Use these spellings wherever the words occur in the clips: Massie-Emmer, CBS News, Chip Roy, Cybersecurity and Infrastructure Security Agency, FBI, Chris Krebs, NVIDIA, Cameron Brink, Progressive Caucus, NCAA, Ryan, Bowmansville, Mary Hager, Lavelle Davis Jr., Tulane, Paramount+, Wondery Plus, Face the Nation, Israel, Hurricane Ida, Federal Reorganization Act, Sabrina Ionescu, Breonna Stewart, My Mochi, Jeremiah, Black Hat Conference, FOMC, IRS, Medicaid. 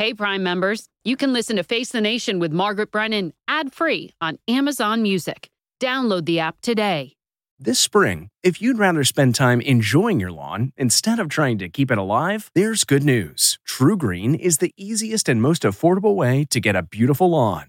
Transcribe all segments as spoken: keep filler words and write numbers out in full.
Hey, Prime members, you can listen to Face the Nation with Margaret Brennan ad-free on Amazon Music. Download the app today. This spring, if you'd rather spend time enjoying your lawn instead of trying to keep it alive, there's good news. TruGreen is the easiest and most affordable way to get a beautiful lawn.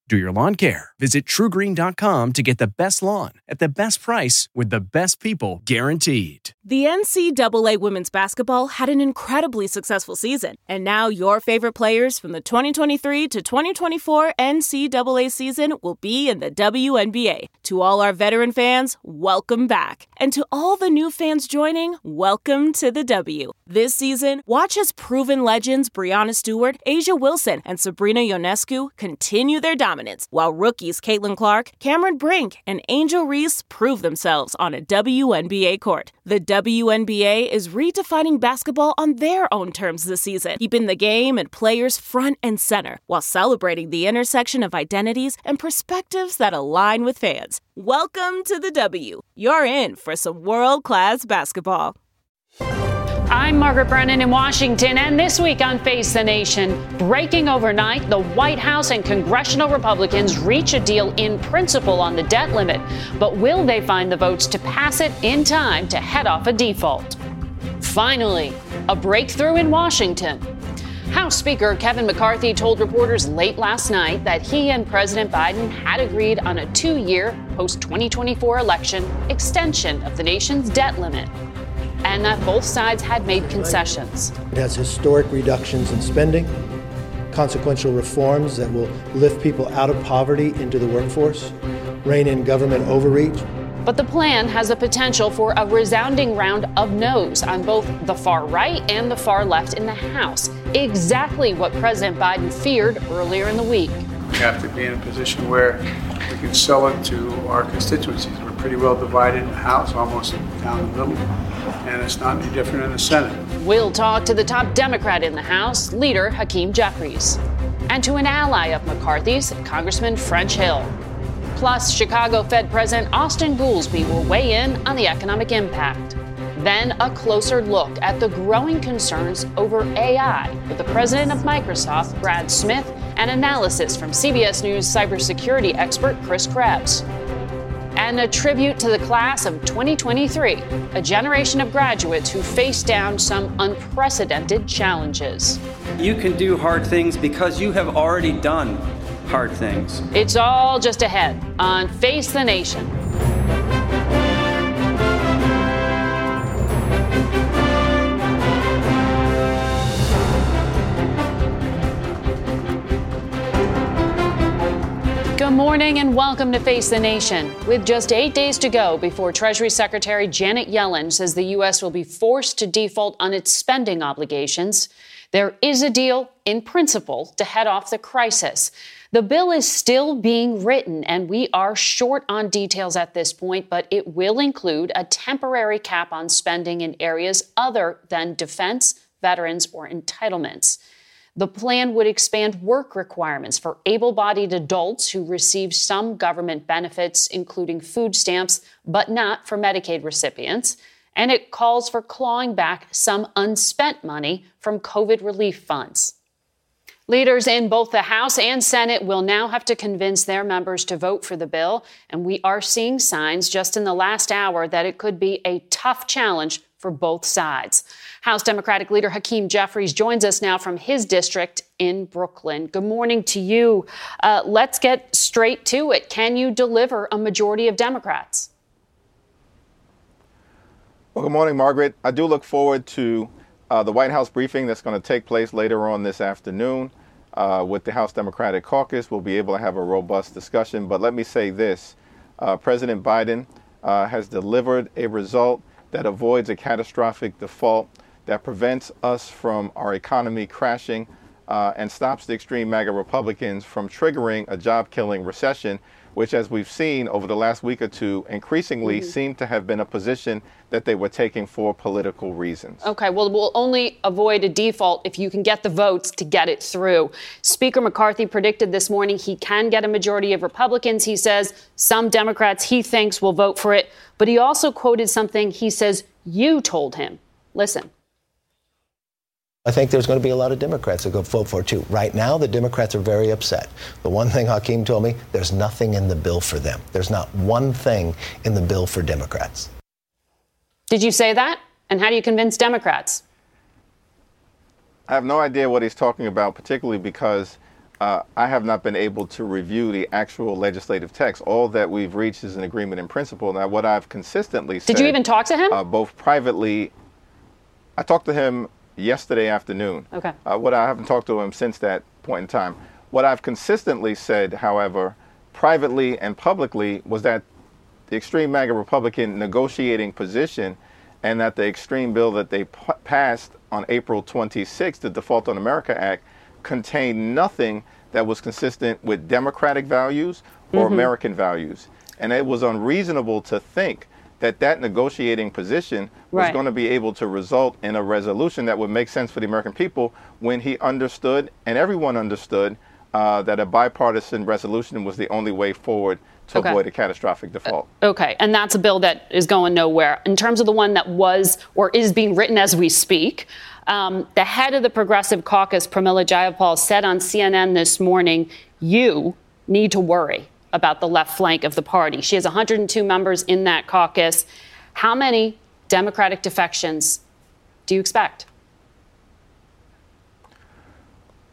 do your lawn care. Visit True Green dot com to get the best lawn at the best price with the best people guaranteed. The N C double A women's basketball had an incredibly successful season. And now your favorite players from the twenty twenty-three to twenty twenty-four N C double A season will be in the W N B A. To all our veteran fans, welcome back. And to all the new fans joining, welcome to the W. This season, watch as proven legends Breonna Stewart, A'ja Wilson, and Sabrina Ionescu continue their dominance, while rookies Caitlin Clark, Cameron Brink, and Angel Reese prove themselves on a W N B A court. The W N B A is redefining basketball on their own terms this season, keeping the game and players front and center, while celebrating the intersection of identities and perspectives that align with fans. Welcome to the W. You're in for some world-class basketball. I'm Margaret Brennan in Washington, and this week on Face the Nation, breaking overnight, the White House and congressional Republicans reach a deal in principle on the debt limit. But will they find the votes to pass it in time to head off a default? Finally, a breakthrough in Washington. House Speaker Kevin McCarthy told reporters late last night that he and President Biden had agreed on a two-year post-twenty twenty-four election extension of the nation's debt limit, and that both sides had made concessions. It has historic reductions in spending, consequential reforms that will lift people out of poverty into the workforce, rein in government overreach. But the plan has the potential for a resounding round of no's on both the far right and the far left in the House, exactly what President Biden feared earlier in the week. We have to be in a position where we can sell it to our constituencies. We're pretty well divided in the House, almost down the middle, and it's not any different in the Senate. We'll talk to the top Democrat in the House, leader Hakeem Jeffries, and to an ally of McCarthy's, Congressman French Hill. Plus, Chicago Fed President Austin Goolsbee will weigh in on the economic impact. Then a closer look at the growing concerns over A I with the president of Microsoft, Brad Smith, and analysis from C B S News cybersecurity expert Chris Krebs. And a tribute to the class of twenty twenty-three, a generation of graduates who faced down some unprecedented challenges. You can do hard things because you have already done hard things. It's all just ahead on Face the Nation. Good morning and welcome to Face the Nation. With just eight days to go before Treasury Secretary Janet Yellen says the U S will be forced to default on its spending obligations, there is a deal in principle to head off the crisis. The bill is still being written, and we are short on details at this point, but it will include a temporary cap on spending in areas other than defense, veterans, or entitlements. The plan would expand work requirements for able-bodied adults who receive some government benefits, including food stamps, but not for Medicaid recipients. And it calls for clawing back some unspent money from COVID relief funds. Leaders in both the House and Senate will now have to convince their members to vote for the bill. And we are seeing signs just in the last hour that it could be a tough challenge for both sides. House Democratic Leader Hakeem Jeffries joins us now from his district in Brooklyn. Good morning to you. Uh, let's get straight to it. Can you deliver a majority of Democrats? Well, good morning, Margaret. I do look forward to uh, the White House briefing that's going to take place later on this afternoon uh, with the House Democratic Caucus. We'll be able to have a robust discussion. But let me say this. Uh, President Biden uh, has delivered a result that avoids a catastrophic default, that prevents us from our economy crashing, uh, and stops the extreme MAGA Republicans from triggering a job-killing recession, which, as we've seen over the last week or two, increasingly mm-hmm. seemed to have been a position that they were taking for political reasons. Okay, well, we'll only avoid a default if you can get the votes to get it through. Speaker McCarthy predicted this morning he can get a majority of Republicans. He says some Democrats he thinks will vote for it, but he also quoted something he says you told him. Listen. I think there's going to be a lot of Democrats that go vote for it, too. Right now, the Democrats are very upset. The one thing Hakeem told me, there's nothing in the bill for them. There's not one thing in the bill for Democrats. Did you say that? And how do you convince Democrats? I have no idea what he's talking about, particularly because uh, I have not been able to review the actual legislative text. All that we've reached is an agreement in principle. Now, what I've consistently said... Did you even talk to him? Uh, both privately. I talked to him... yesterday afternoon. Okay. Uh, what I haven't talked to him since that point in time. What I've consistently said, however, privately and publicly, was that the extreme MAGA Republican negotiating position and that the extreme bill that they p- passed on April twenty-sixth, the Default on America Act, contained nothing that was consistent with democratic values or mm-hmm. American values. And it was unreasonable to think that that negotiating position was right. going to be able to result in a resolution that would make sense for the American people when he understood, and everyone understood, uh, that a bipartisan resolution was the only way forward to okay. avoid a catastrophic default. Uh, okay, and that's a bill that is going nowhere. In terms of the one that was or is being written as we speak, um, the head of the Progressive Caucus, Pramila Jayapal, said on C N N this morning, you need to worry about the left flank of the party. She has one hundred two members in that caucus. How many Democratic defections do you expect?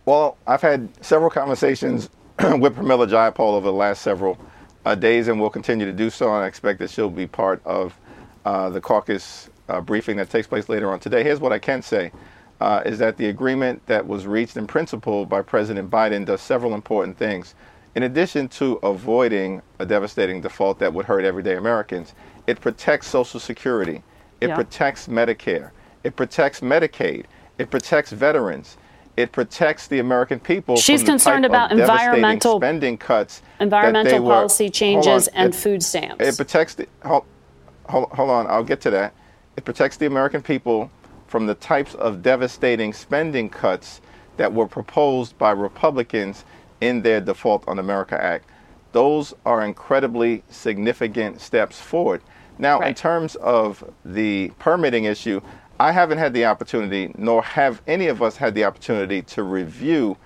Well, I've had several conversations with Pramila Jayapal over the last several uh, days, and will continue to do so. And I expect that she'll be part of uh, the caucus uh, briefing that takes place later on today. Here's what I can say, uh, is that the agreement that was reached in principle by President Biden does several important things. In addition to avoiding a devastating default that would hurt everyday Americans, it protects Social Security. It yeah. protects Medicare. It protects Medicaid. It protects veterans. It protects the American people. She's from the concerned type about of environmental spending cuts, environmental policy were, changes, on, and it, food stamps. It protects the hold, hold, hold on. I'll get to that. It protects the American people from the types of devastating spending cuts that were proposed by Republicans in their Default on America Act. Those are incredibly significant steps forward. Now, right. in terms of the permitting issue, I haven't had the opportunity, nor have any of us had the opportunity to review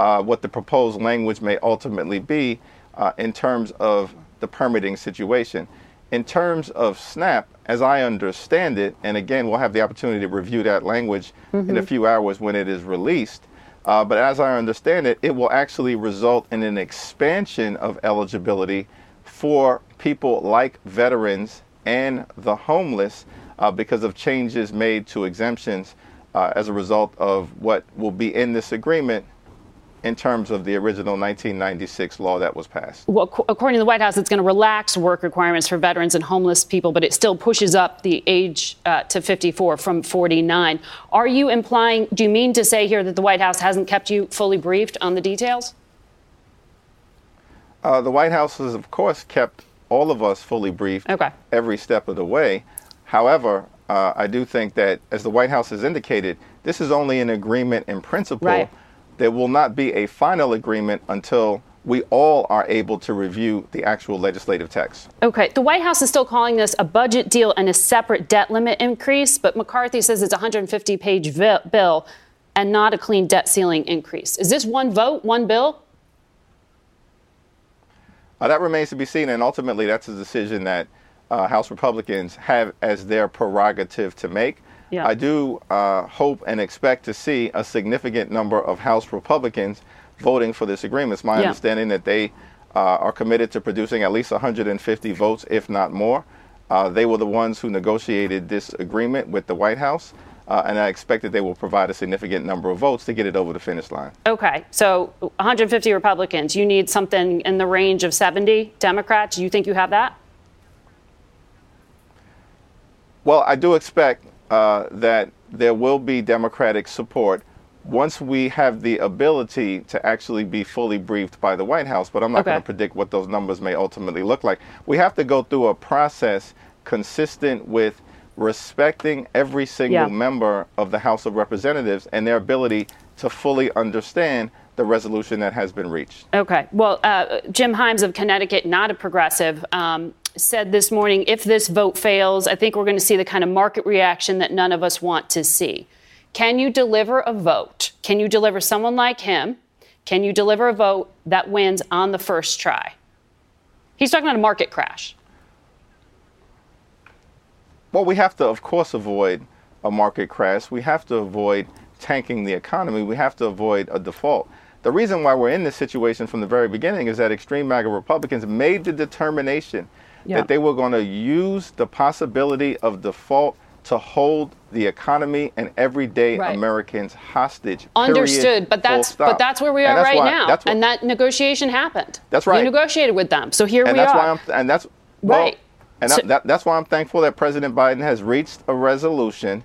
uh, what the proposed language may ultimately be uh, in terms of the permitting situation. In terms of SNAP, as I understand it, and again, we'll have the opportunity to review that language mm-hmm. in a few hours when it is released, Uh, but as I understand it, it will actually result in an expansion of eligibility for people like veterans and the homeless uh, because of changes made to exemptions uh, as a result of what will be in this agreement in terms of the original nineteen ninety-six law that was passed. Well, co- according to the White House, it's going to relax work requirements for veterans and homeless people, but it still pushes up the age uh, to fifty-four from forty-nine. Are you implying, do you mean to say here that the White House hasn't kept you fully briefed on the details? Uh, the White House has, of course, kept all of us fully briefed okay. every step of the way. However, uh, I do think that, as the White House has indicated, this is only an agreement in principle. Right. There will not be a final agreement until we all are able to review the actual legislative text. Okay. The White House is still calling this a budget deal and a separate debt limit increase, but McCarthy says it's a one hundred fifty page vi- bill and not a clean debt ceiling increase. Is this one vote, one bill? Uh, that remains to be seen, and ultimately that's a decision that uh, House Republicans have as their prerogative to make. Yeah. I do uh, hope and expect to see a significant number of House Republicans voting for this agreement. It's my yeah. understanding that they uh, are committed to producing at least one hundred fifty votes, if not more. Uh, they were the ones who negotiated this agreement with the White House, uh, and I expect that they will provide a significant number of votes to get it over the finish line. Okay, so one hundred fifty Republicans. You need something in the range of seventy Democrats. Do you think you have that? Well, I do expect... Uh, that there will be Democratic support once we have the ability to actually be fully briefed by the White House, but I'm not okay. going to predict what those numbers may ultimately look like, we have to go through a process consistent with respecting every single yeah. member of the House of Representatives and their ability to fully understand the resolution that has been reached. Okay. Well, uh, Jim Himes of Connecticut, not a progressive, um, said this morning, if this vote fails, I think we're going to see the kind of market reaction that none of us want to see. Can you deliver a vote? Can you deliver someone like him? Can you deliver a vote that wins on the first try? He's talking about a market crash. Well, we have to, of course, avoid a market crash. We have to avoid tanking the economy. We have to avoid a default. The reason why we're in this situation from the very beginning is that extreme MAGA Republicans made the determination yeah. that they were going to use the possibility of default to hold the economy and everyday right. Americans hostage. Understood, period, but that's but that's where we are right why, now, what, and that negotiation happened. That's right. You negotiated with them, so here and we that's are. Why I'm, and that's well, right. And so, that, that's why I'm thankful that President Biden has reached a resolution,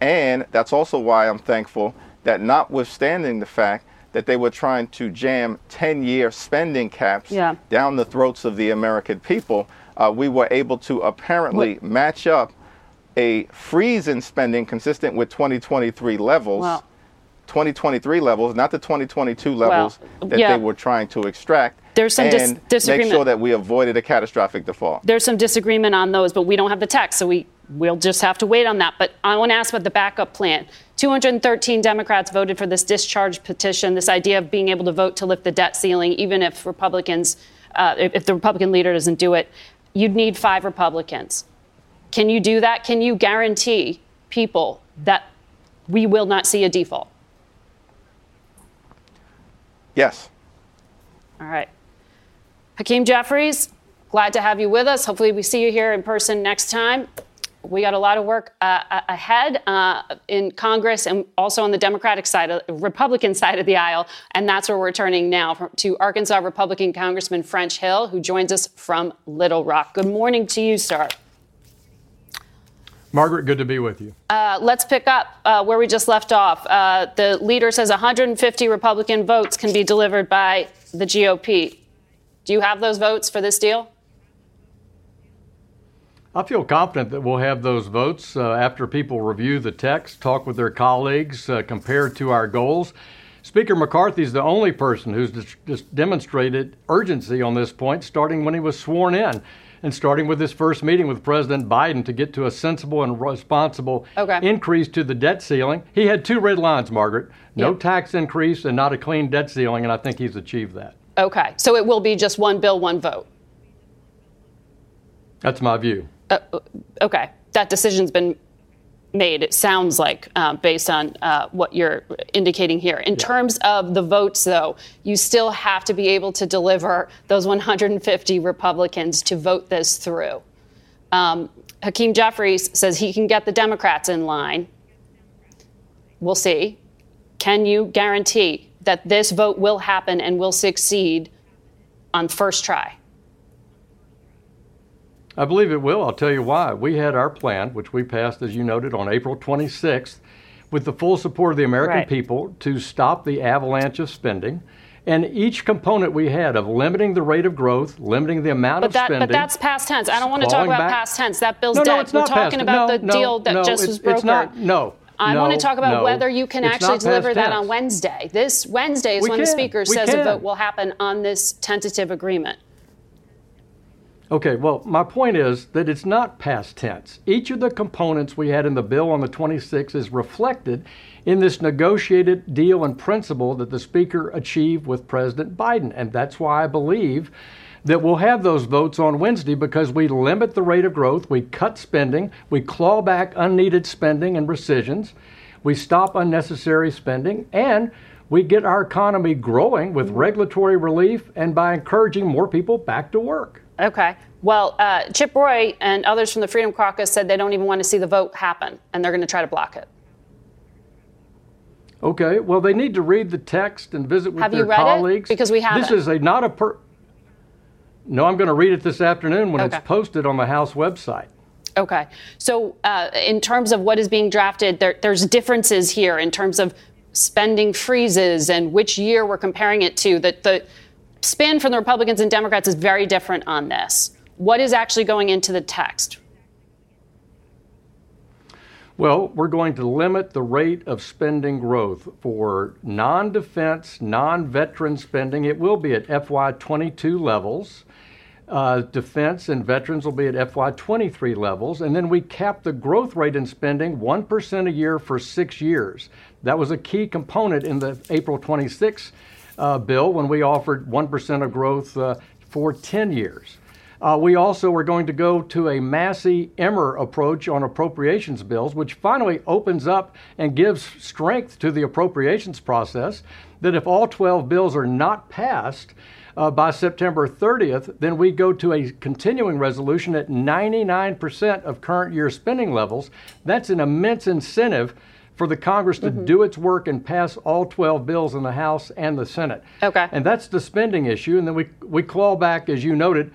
and that's also why I'm thankful that, notwithstanding the fact that they were trying to jam ten-year spending caps yeah. down the throats of the American people, uh, we were able to apparently what? match up a freeze in spending consistent with twenty twenty-three levels, wow. twenty twenty-three levels, not the twenty twenty-two levels wow. that yeah. they were trying to extract. There's some dis- disagreement. Make sure that we avoided a catastrophic default. There's some disagreement on those, but we don't have the text, so we, we'll just have to wait on that. But I want to ask about the backup plan. two hundred thirteen Democrats voted for this discharge petition, this idea of being able to vote to lift the debt ceiling, even if Republicans, uh, if the Republican leader doesn't do it. You'd need five Republicans. Can you do that? Can you guarantee people that we will not see a default? Yes. All right. Hakeem Jeffries, glad to have you with us. Hopefully we see you here in person next time. We got a lot of work uh, ahead uh, in Congress and also on the Democratic side, uh, Republican side of the aisle. And that's where we're turning now to Arkansas Republican Congressman French Hill, who joins us from Little Rock. Good morning to you, sir. Margaret, good to be with you. Uh, let's pick up uh, where we just left off. Uh, the leader says one hundred fifty Republican votes can be delivered by the G O P. Do you have those votes for this deal? I feel confident that we'll have those votes uh, after people review the text, talk with their colleagues, uh, compare to our goals. Speaker McCarthy is the only person who's dis- dis- demonstrated urgency on this point, starting when he was sworn in. And starting with his first meeting with President Biden to get to a sensible and responsible okay. increase to the debt ceiling. He had two red lines, Margaret. No yep. tax increase and not a clean debt ceiling, and I think he's achieved that. Okay. So it will be just one bill, one vote? That's my view. Uh, okay. That decision's been made, it sounds like, uh, based on uh, what you're indicating here. In yeah. terms of the votes, though, you still have to be able to deliver those one hundred fifty Republicans to vote this through. Um, Hakeem Jeffries says he can get the Democrats in line. We'll see. Can you guarantee that this vote will happen and will succeed on first try? I believe it will. I'll tell you why. We had our plan, which we passed, as you noted, on April twenty-sixth, with the full support of the American right. people to stop the avalanche of spending. And each component we had of limiting the rate of growth, limiting the amount but of that, spending. But that's past tense. I don't want to talk about back. past tense. That bill's no, dead. No, it's We're not talking past about no, the no, deal that no, just it's, was brokered. It's not, no. I no, want to talk about no, whether you can actually deliver that tense. on Wednesday. This Wednesday is we when can. the Speaker we says can. a vote will happen on this tentative agreement. Okay, well, my point is that it's not past tense. Each of the components we had in the bill on the twenty-sixth is reflected in this negotiated deal in principle that the Speaker achieved with President Biden. And that's why I believe that we'll have those votes on Wednesday, because we limit the rate of growth, we cut spending, we claw back unneeded spending and rescissions, we stop unnecessary spending, and we get our economy growing with regulatory relief and by encouraging more people back to work. Okay. Well, uh, Chip Roy and others from the Freedom Caucus said they don't even want to see the vote happen, and they're going to try to block it. Okay. Well, they need to read the text and visit with have their colleagues. Have you read colleagues. it? Because we haven't. This is a not a per. No, I'm going to read it this afternoon when okay. it's posted on the House website. Okay. So, uh, in terms of what is being drafted, there, there's differences here in terms of spending freezes and which year we're comparing it to, that the spin from the Republicans and Democrats is very different on this. What is actually going into the text? Well, we're going to limit the rate of spending growth for non-defense, non-veteran spending. It will be at F Y twenty-two levels. Uh, defense and veterans will be at F Y twenty-three levels. And then we cap the growth rate in spending one percent a year for six years. That was a key component in the April twenty-sixth uh, bill when we offered one percent of growth uh, for ten years. Uh, we also are going to go to a Massie-Emmer approach on appropriations bills, which finally opens up and gives strength to the appropriations process, that if all twelve bills are not passed uh, by September thirtieth, then we go to a continuing resolution at ninety-nine percent of current year spending levels. That's an immense incentive for the Congress to mm-hmm. do its work and pass all twelve bills in the House and the Senate. Okay. And that's the spending issue. And then we, we claw back, as you noted,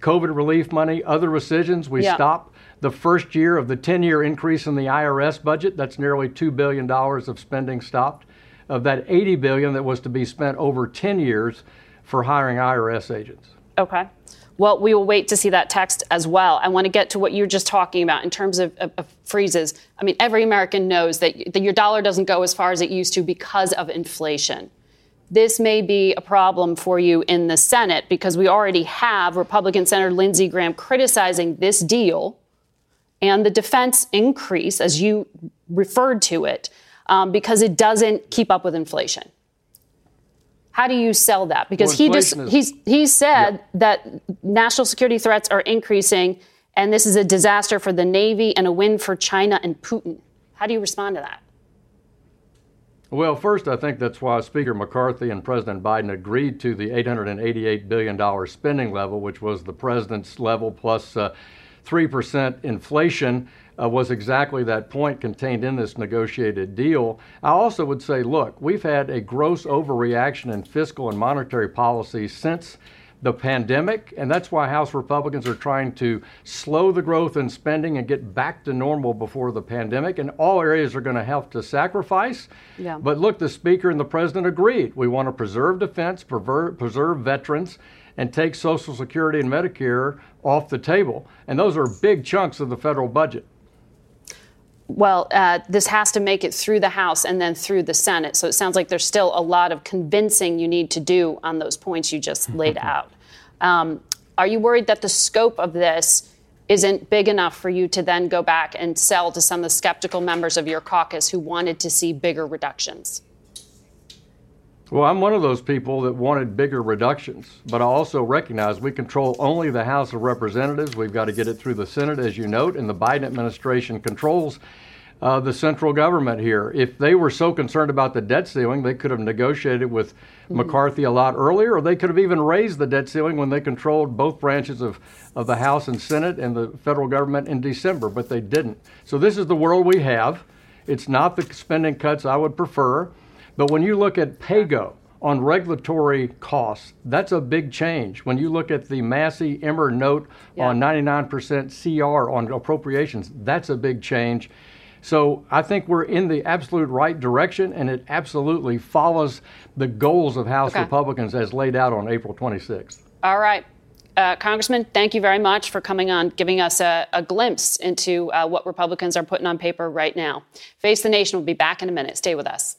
COVID relief money, other rescissions. We yeah. stop the first year of the ten-year increase in the I R S budget. That's nearly two billion dollars of spending stopped, of that eighty billion dollars that was to be spent over ten years for hiring I R S agents. Okay. Well, we will wait to see that text as well. I want to get to what you were just talking about in terms of, of, of freezes. I mean, every American knows that, that your dollar doesn't go as far as it used to because of inflation. This may be a problem for you in the Senate because we already have Republican Senator Lindsey Graham criticizing this deal and the defense increase, as you referred to it, um, because it doesn't keep up with inflation. How do you sell that? Because well, he just is, he's, he said yeah. that national security threats are increasing and this is a disaster for the Navy and a win for China and Putin. How do you respond to that? Well, first, I think that's why Speaker McCarthy and President Biden agreed to the eight hundred eighty-eight billion dollars spending level, which was the president's level plus uh, three percent inflation, uh, was exactly that point contained in this negotiated deal. I also would say, look, we've had a gross overreaction in fiscal and monetary policy since the pandemic, and that's why House Republicans are trying to slow the growth in spending and get back to normal before the pandemic, and all areas are going to have to sacrifice. Yeah. But look, the Speaker and the President agreed. We want to preserve defense, preserve veterans, and take Social Security and Medicare off the table. And those are big chunks of the federal budget. Well, uh, this has to make it through the House and then through the Senate. So it sounds like there's still a lot of convincing you need to do on those points you just laid out. Um, are you worried that the scope of this isn't big enough for you to then go back and sell to some of the skeptical members of your caucus who wanted to see bigger reductions? Well, I'm one of those people that wanted bigger reductions, but I also recognize we control only the House of Representatives. We've got to get it through the Senate, as you note, and the Biden administration controls uh, the central government here. If they were so concerned about the debt ceiling, they could have negotiated with mm-hmm. McCarthy a lot earlier, or they could have even raised the debt ceiling when they controlled both branches of, of the House and Senate and the federal government in December, but they didn't. So this is the world we have. It's not the spending cuts I would prefer. But when you look at PAYGO on regulatory costs, that's a big change. When you look at the Massie-Emmer note yeah. on ninety-nine percent C R on appropriations, that's a big change. So I think we're in the absolute right direction, and it absolutely follows the goals of House okay. Republicans as laid out on April twenty-sixth. All right. Uh, Congressman, thank you very much for coming on, giving us a, a glimpse into uh, what Republicans are putting on paper right now. Face the Nation will be back in a minute. Stay with us.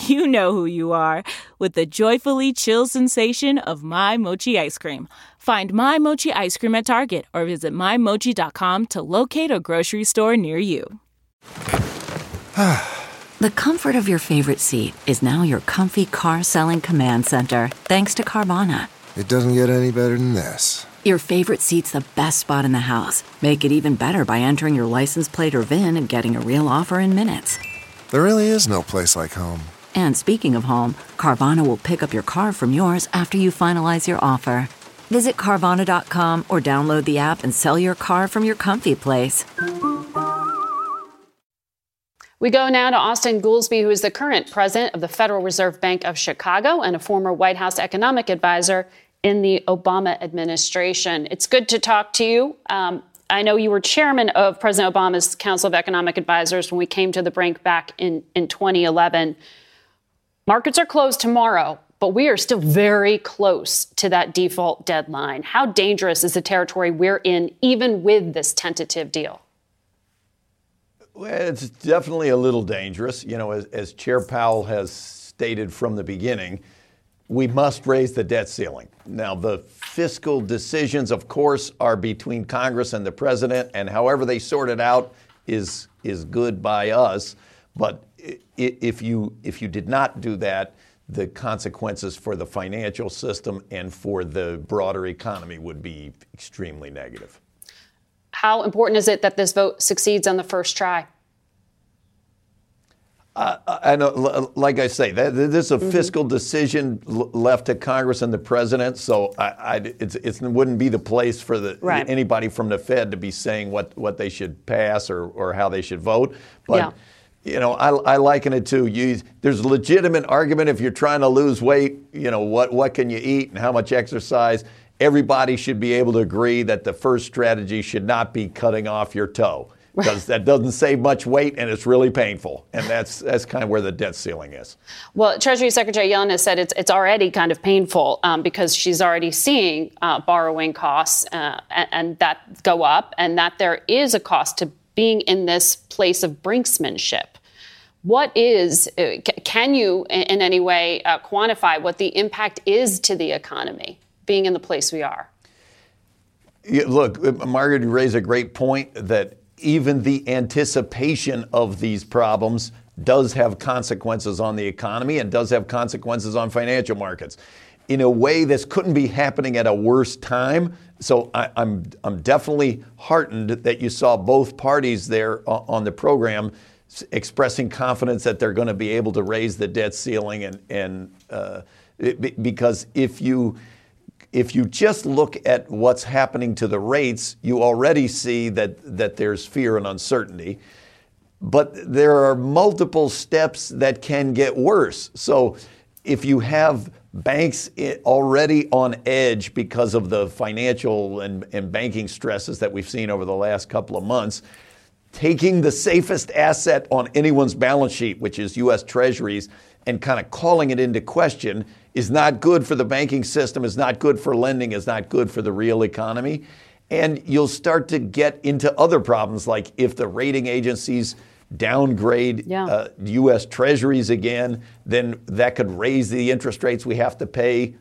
you know who you are with the joyfully chill sensation of My Mochi ice cream. Find My Mochi ice cream at Target or visit my mochi dot com to locate a grocery store near you. The comfort of your favorite seat is now your comfy car selling command center, thanks to Carvana. It doesn't get any better than this. Your favorite seat's the best spot in the house. Make it even better by entering your license plate or V I N and getting a real offer in minutes. There really is no place like home. And speaking of home, Carvana will pick up your car from yours after you finalize your offer. Visit Carvana dot com or download the app and sell your car from your comfy place. We go now to Austin Goolsbee, who is the current president of the Federal Reserve Bank of Chicago and a former White House economic advisor in the Obama administration. It's good to talk to you. Um, I know you were chairman of President Obama's Council of Economic Advisors when we came to the brink back in, in twenty eleven. Markets are closed tomorrow, but we are still very close to that default deadline. How dangerous is the territory we're in, even with this tentative deal? Well, it's definitely a little dangerous. You know, as, as Chair Powell has stated from the beginning, we must raise the debt ceiling. Now, the fiscal decisions, of course, are between Congress and the president, and however they sort it out is is good by us. But if you if you did not do that, the consequences for the financial system and for the broader economy would be extremely negative. How important is it that this vote succeeds on the first try? Uh, I know, like I say, that, this is a mm-hmm. fiscal decision left to Congress and the president, so I, I, it's, it wouldn't be the place for the, right. anybody from the Fed to be saying what, what they should pass or, or how they should vote. But yeah. You know, I, I liken it to you. There's a legitimate argument if you're trying to lose weight. You know, what what can you eat and how much exercise? Everybody should be able to agree that the first strategy should not be cutting off your toe, because that doesn't save much weight and it's really painful. And that's that's kind of where the debt ceiling is. Well, Treasury Secretary Yellen has said it's it's already kind of painful um, because she's already seeing uh, borrowing costs uh, and, and that go up, and that there is a cost to being in this place of brinksmanship. What is, can you in any way uh, quantify what the impact is to the economy, being in the place we are? Yeah, look, Margaret, you raise a great point that even the anticipation of these problems does have consequences on the economy and does have consequences on financial markets. In a way, this couldn't be happening at a worse time. So I, I'm, I'm definitely heartened that you saw both parties there on the program expressing confidence that they're going to be able to raise the debt ceiling, and and uh, it, because if you if you just look at what's happening to the rates, you already see that that there's fear and uncertainty. But there are multiple steps that can get worse. So if you have banks already on edge because of the financial and, and banking stresses that we've seen over the last couple of months, taking the safest asset on anyone's balance sheet, which is U S Treasuries, and kind of calling it into question is not good for the banking system, is not good for lending, is not good for the real economy. And you'll start to get into other problems, like if the rating agencies downgrade yeah. uh, U S Treasuries again, then that could raise the interest rates we have to pay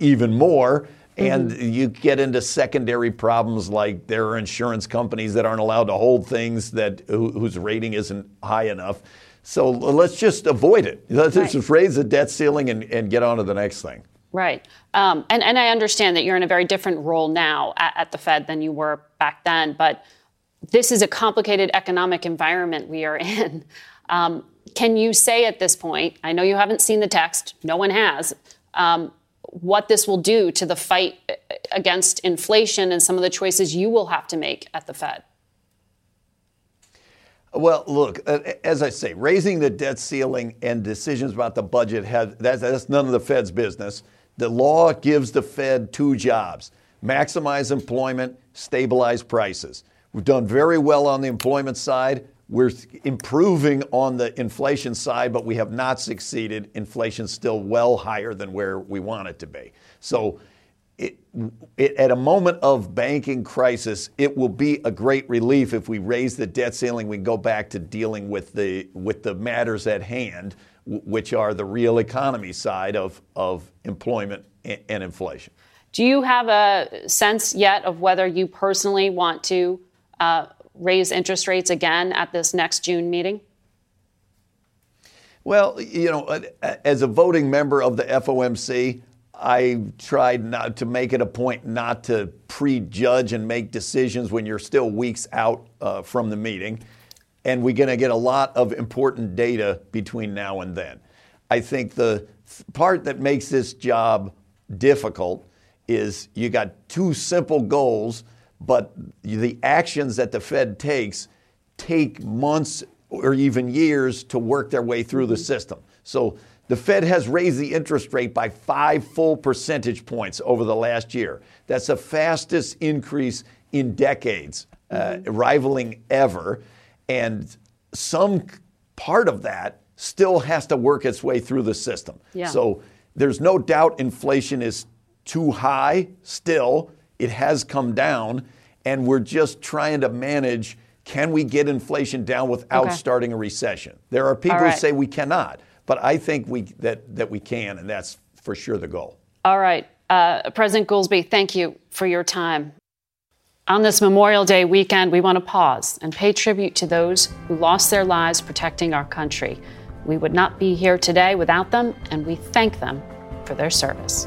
even more. And mm-hmm. you get into secondary problems, like there are insurance companies that aren't allowed to hold things that who, whose rating isn't high enough. So let's just avoid it. Let's right. just raise the debt ceiling and, and get on to the next thing. Right. Um, and, and I understand that you're in a very different role now at, at the Fed than you were back then. But this is a complicated economic environment we are in. Um, can you say at this point, I know you haven't seen the text, no one has, um, what this will do to the fight against inflation and some of the choices you will have to make at the Fed? Well, look, as I say, raising the debt ceiling and decisions about the budget, have, that's, that's none of the Fed's business. The law gives the Fed two jobs: maximize employment, stabilize prices. We've done very well on the employment side. We're improving on the inflation side, but we have not succeeded. Inflation's still well higher than where we want it to be. So it, it, at a moment of banking crisis, it will be a great relief if we raise the debt ceiling. We go back to dealing with the with the matters at hand, which are the real economy side of, of employment and inflation. Do you have a sense yet of whether you personally want to Uh, raise interest rates again at this next June meeting? Well, you know, as a voting member of the F O M C, I tried not to make it a point not to prejudge and make decisions when you're still weeks out uh, from the meeting. And we're going to get a lot of important data between now and then. I think the part that makes this job difficult is you got two simple goals, but the actions that the Fed takes take months or even years to work their way through the system. So the Fed has raised the interest rate by five full percentage points over the last year. That's the fastest increase in decades, mm-hmm. uh, rivaling ever. And some part of that still has to work its way through the system. Yeah. So there's no doubt inflation is too high still. It has come down, and we're just trying to manage, can we get inflation down without okay. starting a recession? There are people right. who say we cannot, but I think we that, that we can, and that's for sure the goal. All right. Uh, President Goolsbee, thank you for your time. On this Memorial Day weekend, we want to pause and pay tribute to those who lost their lives protecting our country. We would not be here today without them, and we thank them for their service.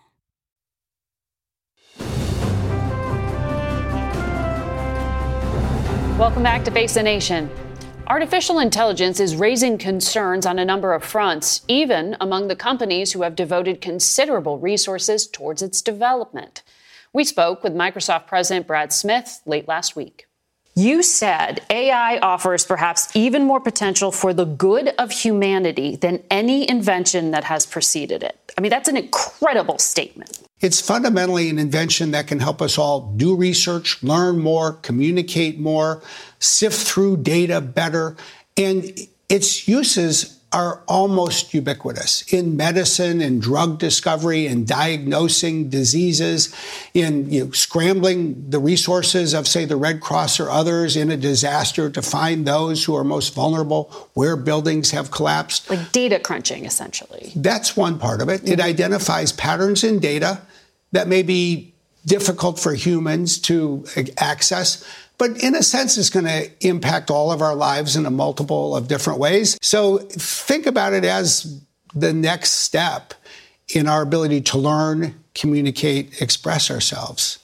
Welcome back to Face the Nation. Artificial intelligence is raising concerns on a number of fronts, even among the companies who have devoted considerable resources towards its development. We spoke with Microsoft President Brad Smith late last week. You said A I offers perhaps even more potential for the good of humanity than any invention that has preceded it. I mean, that's an incredible statement. It's fundamentally an invention that can help us all do research, learn more, communicate more, sift through data better, and its uses are almost ubiquitous in medicine, in drug discovery, in diagnosing diseases, in you know, scrambling the resources of, say, the Red Cross or others in a disaster to find those who are most vulnerable, where buildings have collapsed. Like data crunching, essentially. That's one part of it. It identifies patterns in data that may be difficult for humans to access. But in a sense, it's going to impact all of our lives in a multiple of different ways. So think about it as the next step in our ability to learn, communicate, express ourselves.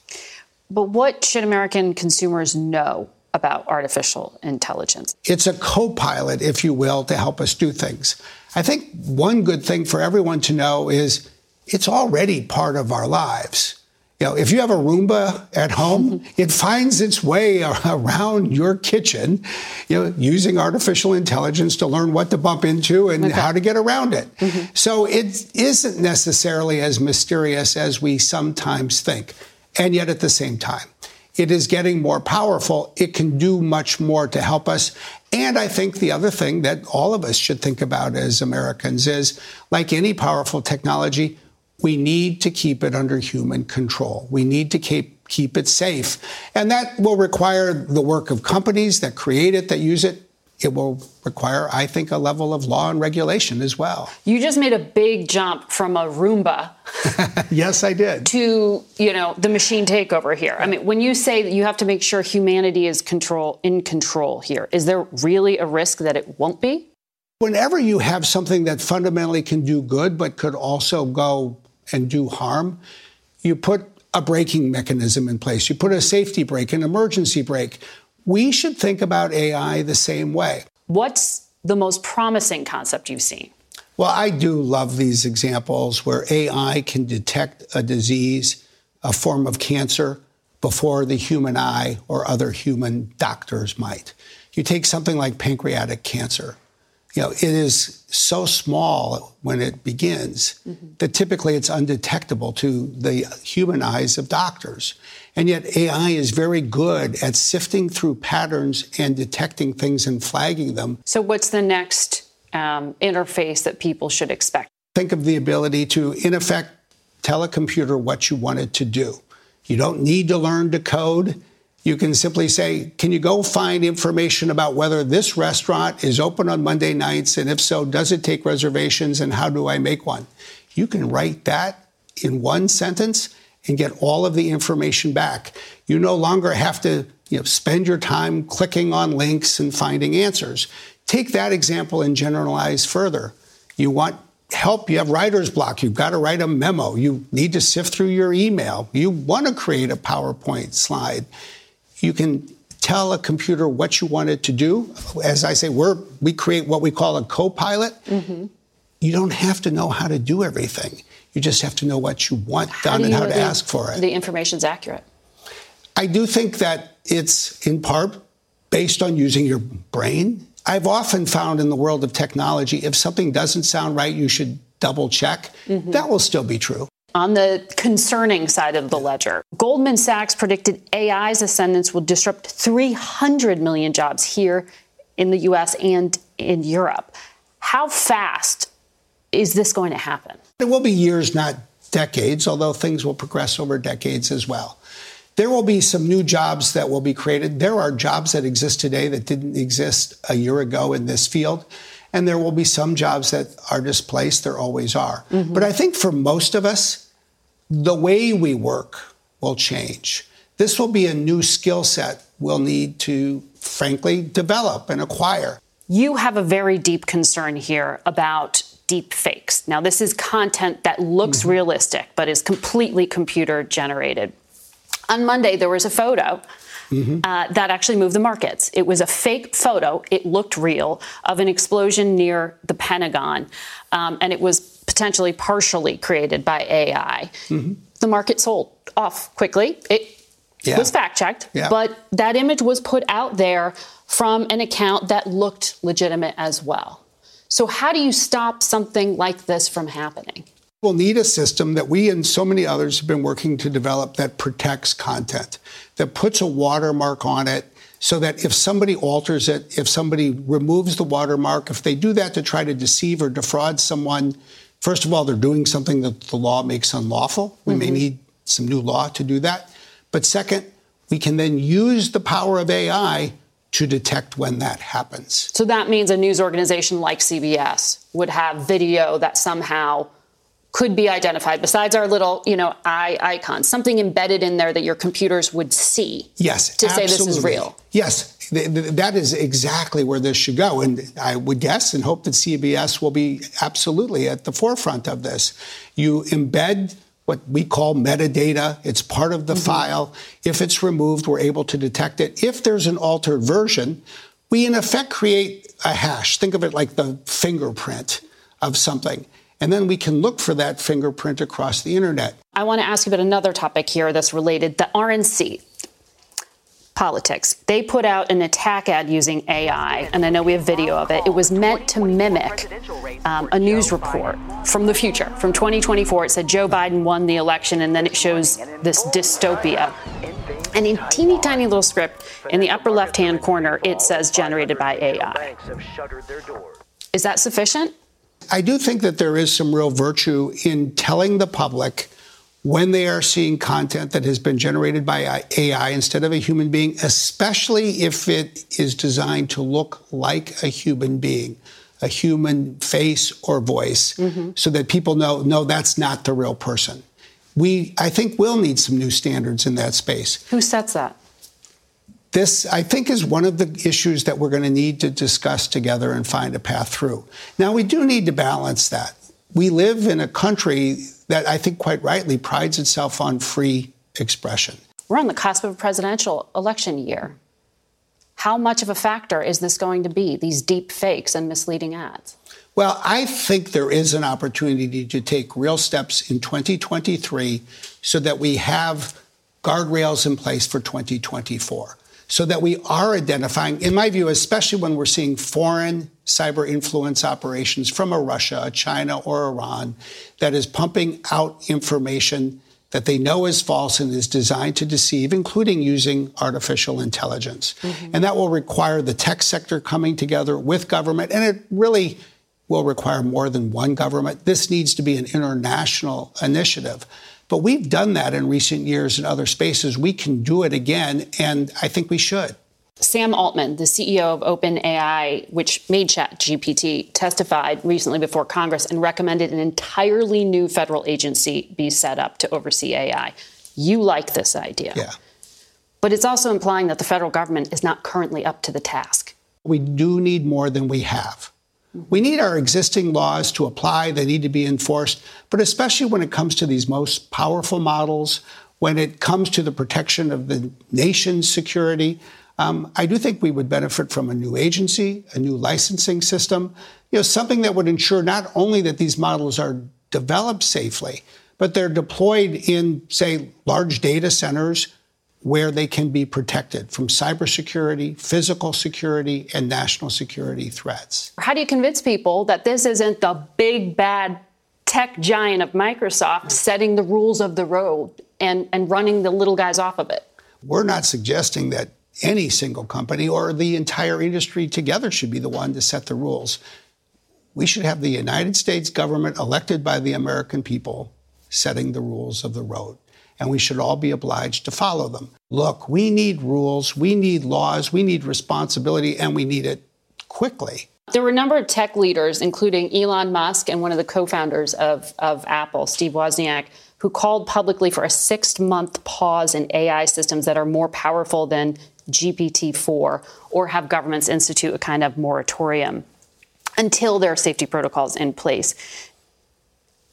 But what should American consumers know about artificial intelligence? It's a co-pilot, if you will, to help us do things. I think one good thing for everyone to know is it's already part of our lives. You know, if you have a Roomba at home, it finds its way around your kitchen, you know, using artificial intelligence to learn what to bump into and okay. how to get around it. Mm-hmm. So it isn't necessarily as mysterious as we sometimes think. And yet at the same time, it is getting more powerful. It can do much more to help us. And I think the other thing that all of us should think about as Americans is, like any powerful technology, we need to keep it under human control. We need to keep, keep it safe. And that will require the work of companies that create it, that use it. It will require, I think, a level of law and regulation as well. You just made a big jump from a Roomba. Yes, I did. To, you know, the machine takeover here. I mean, when you say that you have to make sure humanity is control in control here, is there really a risk that it won't be? Whenever you have something that fundamentally can do good but could also go and do harm, you put a braking mechanism in place. You put a safety brake, an emergency brake. We should think about A I the same way. What's the most promising concept you've seen? Well, I do love these examples where A I can detect a disease, a form of cancer, before the human eye or other human doctors might. You take something like pancreatic cancer. You know, it is so small when it begins mm-hmm. that typically it's undetectable to the human eyes of doctors. And yet A I is very good at sifting through patterns and detecting things and flagging them. So what's the next um, interface that people should expect? Think of the ability to, in effect, tell a computer what you want it to do. You don't need to learn to code. You can simply say, can you go find information about whether this restaurant is open on Monday nights? And if so, does it take reservations? And how do I make one? You can write that in one sentence and get all of the information back. You no longer have to, you know, spend your time clicking on links and finding answers. Take that example and generalize further. You want help. You have writer's block. You've got to write a memo. You need to sift through your email. You want to create a PowerPoint slide. You can tell a computer what you want it to do. As I say, we're, we create what we call a co-pilot. Mm-hmm. You don't have to know how to do everything. You just have to know what you want done and how to ask for it. The information's accurate. I do think that it's in part based on using your brain. I've often found in the world of technology, if something doesn't sound right, you should double check. Mm-hmm. That will still be true. On the concerning side of the ledger, Goldman Sachs predicted A I's ascendance will disrupt three hundred million jobs here in the U S and in Europe. How fast is this going to happen? It will be years, not decades, although things will progress over decades as well. There will be some new jobs that will be created. There are jobs that exist today that didn't exist a year ago in this field. And there will be some jobs that are displaced. There always are. Mm-hmm. But I think for most of us, the way we work will change. This will be a new skill set we'll need to, frankly, develop and acquire. You have a very deep concern here about deep fakes. Now, this is content that looks mm-hmm. realistic, but is completely computer generated. On Monday, there was a photo mm-hmm. uh, that actually moved the markets. It was a fake photo. It looked real, of an explosion near the Pentagon, um, and it was potentially partially created by A I. Mm-hmm. The market sold off quickly. It yeah. was fact-checked, yeah. but that image was put out there from an account that looked legitimate as well. So how do you stop something like this from happening? We'll need a system that we and so many others have been working to develop that protects content, that puts a watermark on it so that if somebody alters it, if somebody removes the watermark, if they do that to try to deceive or defraud someone, first of all, they're doing something that the law makes unlawful. We mm-hmm. may need some new law to do that. But second, we can then use the power of A I to detect when that happens. So that means a news organization like C B S would have video that somehow could be identified, besides our little, you know, eye icon, something embedded in there that your computers would see. Yes, to absolutely. Say this is real. Yes, th- th- that is exactly where this should go. And I would guess and hope that C B S will be absolutely at the forefront of this. You embed what we call metadata. It's part of the mm-hmm. file. If it's removed, we're able to detect it. If there's an altered version, we in effect create a hash. Think of it like the fingerprint of something. And then we can look for that fingerprint across the internet. I want to ask you about another topic here that's related, the R N C, politics. They put out an attack ad using A I, and I know we have video of it. It was meant to mimic um, a news report from the future, from twenty twenty-four. It said Joe Biden won the election, and then it shows this dystopia. And in teeny tiny little script in the upper left-hand corner, it says generated by A I. Is that sufficient? I do think that there is some real virtue in telling the public when they are seeing content that has been generated by A I instead of a human being, especially if it is designed to look like a human being, a human face or voice, mm-hmm. so that people know, no, that's not the real person. We, I think, will need some new standards in that space. Who sets that? This, I think, is one of the issues that we're going to need to discuss together and find a path through. Now, we do need to balance that. We live in a country that I think quite rightly prides itself on free expression. We're on the cusp of a presidential election year. How much of a factor is this going to be, these deep fakes and misleading ads? Well, I think there is an opportunity to take real steps in twenty twenty-three so that we have guardrails in place for twenty twenty-four, so that we are identifying, in my view, especially when we're seeing foreign cyber influence operations from a Russia, a China, or Iran, that is pumping out information that they know is false and is designed to deceive, including using artificial intelligence. Mm-hmm. And that will require the tech sector coming together with government, and it really will require more than one government. This needs to be an international initiative. But we've done that in recent years in other spaces. We can do it again, and I think we should. Sam Altman, the C E O of OpenAI, which made ChatGPT, testified recently before Congress and recommended an entirely new federal agency be set up to oversee A I. You like this idea. Yeah. But it's also implying that the federal government is not currently up to the task. We do need more than we have. We need our existing laws to apply. They need to be enforced. But especially when it comes to these most powerful models, when it comes to the protection of the nation's security, Um, I do think we would benefit from a new agency, a new licensing system, you know, something that would ensure not only that these models are developed safely, but they're deployed in, say, large data centers where they can be protected from cybersecurity, physical security, and national security threats. How do you convince people that this isn't the big, bad tech giant of Microsoft setting the rules of the road and, and running the little guys off of it? We're not suggesting that any single company or the entire industry together should be the one to set the rules. We should have the United States government elected by the American people setting the rules of the road, and we should all be obliged to follow them. Look, we need rules, we need laws, we need responsibility, and we need it quickly. There were a number of tech leaders, including Elon Musk and one of the co-founders of, of Apple, Steve Wozniak, who called publicly for a six-month pause in A I systems that are more powerful than G P T four, or have governments institute a kind of moratorium until there are safety protocols in place.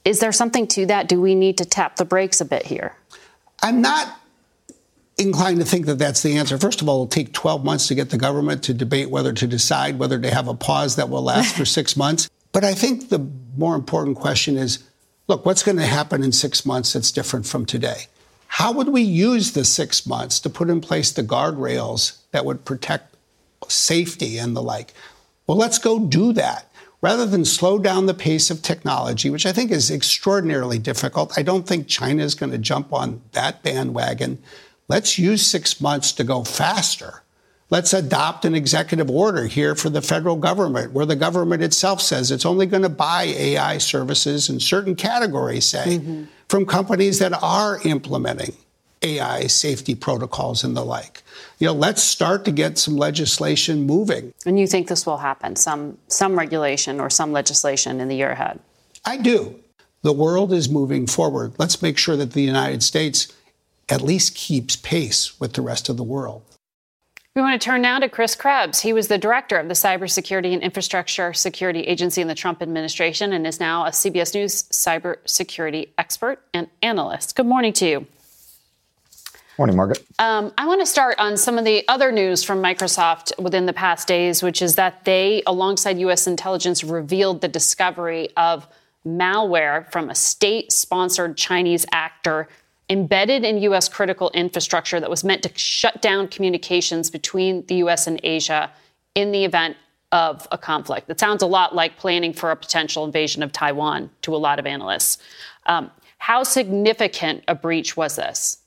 Is there something to that? Do we need to tap the brakes a bit here? I'm not inclined to think that that's the answer. First of all, it'll take twelve months to get the government to debate whether to decide whether to have a pause that will last for six months. But I think the more important question is, look, what's going to happen in six months that's different from today? How would we use the six months to put in place the guardrails that would protect safety and the like? Well, let's go do that rather than slow down the pace of technology, which I think is extraordinarily difficult. I don't think China is going to jump on that bandwagon. Let's use six months to go faster. Let's adopt an executive order here for the federal government where the government itself says it's only going to buy A I services in certain categories, say, mm-hmm. from companies that are implementing A I safety protocols and the like. You know, let's start to get some legislation moving. And you think this will happen, some some regulation or some legislation in the year ahead? I do. The world is moving forward. Let's make sure that the United States at least keeps pace with the rest of the world. We want to turn now to Chris Krebs. He was the director of the Cybersecurity and Infrastructure Security Agency in the Trump administration and is now a C B S News cybersecurity expert and analyst. Good morning to you. Morning, Margaret. Um, I want to start on some of the other news from Microsoft within the past days, which is that they, alongside U S intelligence, revealed the discovery of malware from a state-sponsored Chinese actor embedded in U S critical infrastructure that was meant to shut down communications between the U S and Asia in the event of a conflict. It sounds a lot like planning for a potential invasion of Taiwan to a lot of analysts. Um, how significant a breach was this?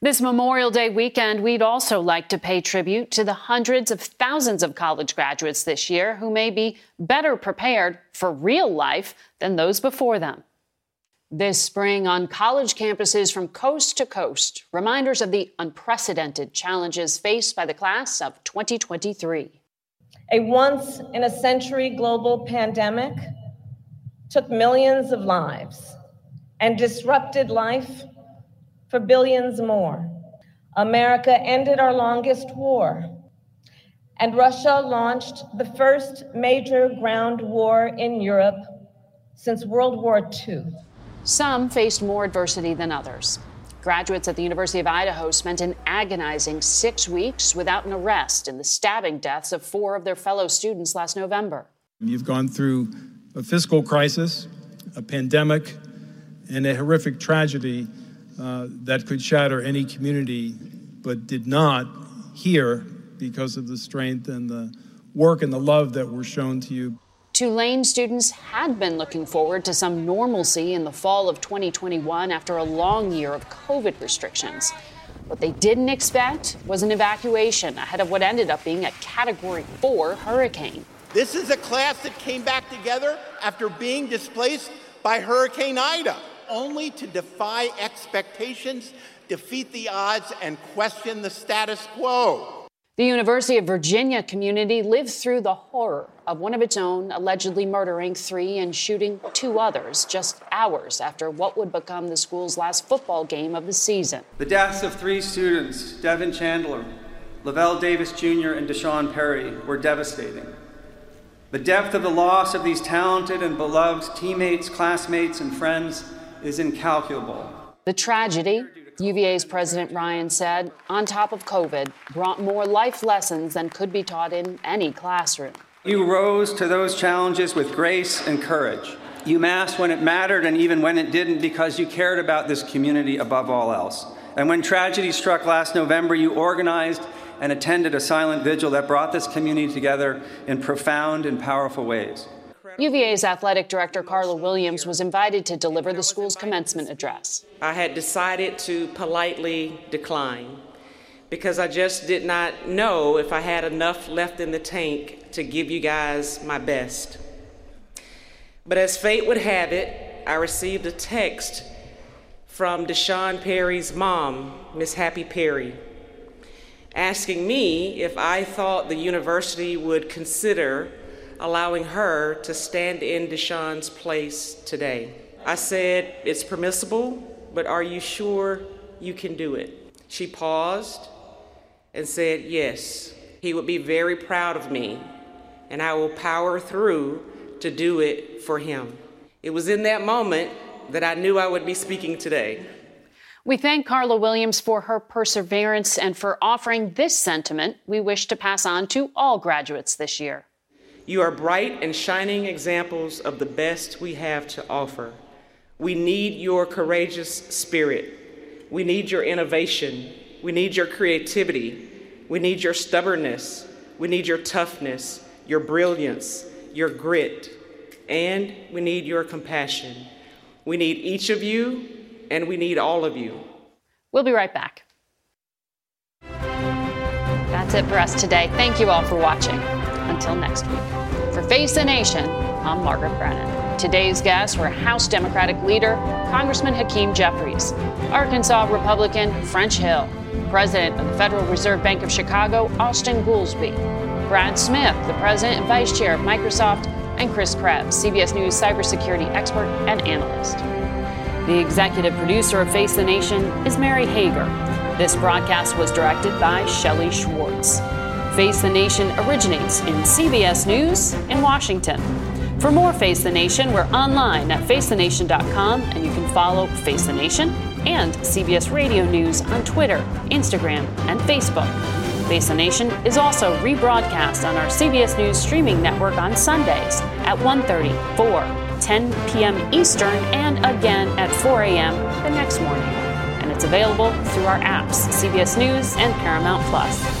This Memorial Day weekend, we'd also like to pay tribute to the hundreds of thousands of college graduates this year who may be better prepared for real life than those before them. This spring on college campuses from coast to coast, reminders of the unprecedented challenges faced by the class of twenty twenty-three. A once-in-a-century global pandemic took millions of lives and disrupted life for billions more. America ended our longest war, and Russia launched the first major ground war in Europe since World War Two. Some faced more adversity than others. Graduates at the University of Idaho spent an agonizing six weeks without an arrest in the stabbing deaths of four of their fellow students last November. You've gone through a fiscal crisis, a pandemic, and a horrific tragedy Uh, that could shatter any community, but did not here because of the strength and the work and the love that were shown to you. Tulane students had been looking forward to some normalcy in the fall of twenty twenty-one after a long year of COVID restrictions. What they didn't expect was an evacuation ahead of what ended up being a Category four hurricane. This is a class that came back together after being displaced by Hurricane Ida, only to defy expectations, defeat the odds, and question the status quo. The University of Virginia community lived through the horror of one of its own allegedly murdering three and shooting two others just hours after what would become the school's last football game of the season. The deaths of three students, Devin Chandler, Lavelle Davis Junior, and Deshaun Perry, were devastating. The depth of the loss of these talented and beloved teammates, classmates, and friends is incalculable. The tragedy, U V A's President Ryan said, on top of COVID, brought more life lessons than could be taught in any classroom. You rose to those challenges with grace and courage. You masked when it mattered and even when it didn't, because you cared about this community above all else. And when tragedy struck last November, you organized and attended a silent vigil that brought this community together in profound and powerful ways. U V A's athletic director Carla Williams was invited to deliver the school's commencement address. I had decided to politely decline because I just did not know if I had enough left in the tank to give you guys my best. But as fate would have it, I received a text from Deshaun Perry's mom, Miss Happy Perry, asking me if I thought the university would consider allowing her to stand in Deshaun's place today. I said, it's permissible, but are you sure you can do it? She paused and said, yes, he would be very proud of me, and I will power through to do it for him. It was in that moment that I knew I would be speaking today. We thank Carla Williams for her perseverance and for offering this sentiment we wish to pass on to all graduates this year. You are bright and shining examples of the best we have to offer. We need your courageous spirit. We need your innovation. We need your creativity. We need your stubbornness. We need your toughness, your brilliance, your grit, and we need your compassion. We need each of you, and we need all of you. We'll be right back. that's it for us today. Thank you all for watching. Until next week. For Face the Nation, I'm Margaret Brennan. Today's guests were House Democratic leader Congressman Hakeem Jeffries, Arkansas Republican French Hill, President of the Federal Reserve Bank of Chicago, Austin Goolsbee, Brad Smith, the President and Vice Chair of Microsoft, and Chris Krebs, C B S News cybersecurity expert and analyst. The executive producer of Face the Nation is Mary Hager. This broadcast was directed by Shelley Schwartz. Face the Nation originates in C B S News in Washington. For more Face the Nation, we're online at face the nation dot com, and you can follow Face the Nation and C B S Radio News on Twitter, Instagram, and Facebook. Face the Nation is also rebroadcast on our C B S News streaming network on Sundays at one thirty, four, ten p.m. Eastern, and again at four a.m. the next morning. And it's available through our apps, C B S News and Paramount Plus.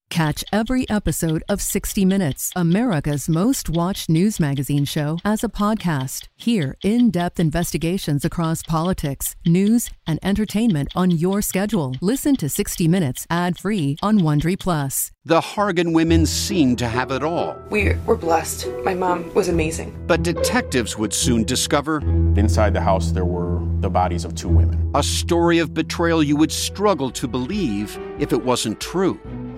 Catch every episode of sixty minutes, America's most watched news magazine show, as a podcast. Hear in-depth investigations across politics, news, and entertainment on your schedule. Listen to sixty minutes ad-free on Wondery Plus. The Hargan women seemed to have it all. We were blessed. My mom was amazing. But detectives would soon discover... Inside the house, there were the bodies of two women. A story of betrayal you would struggle to believe if it wasn't true.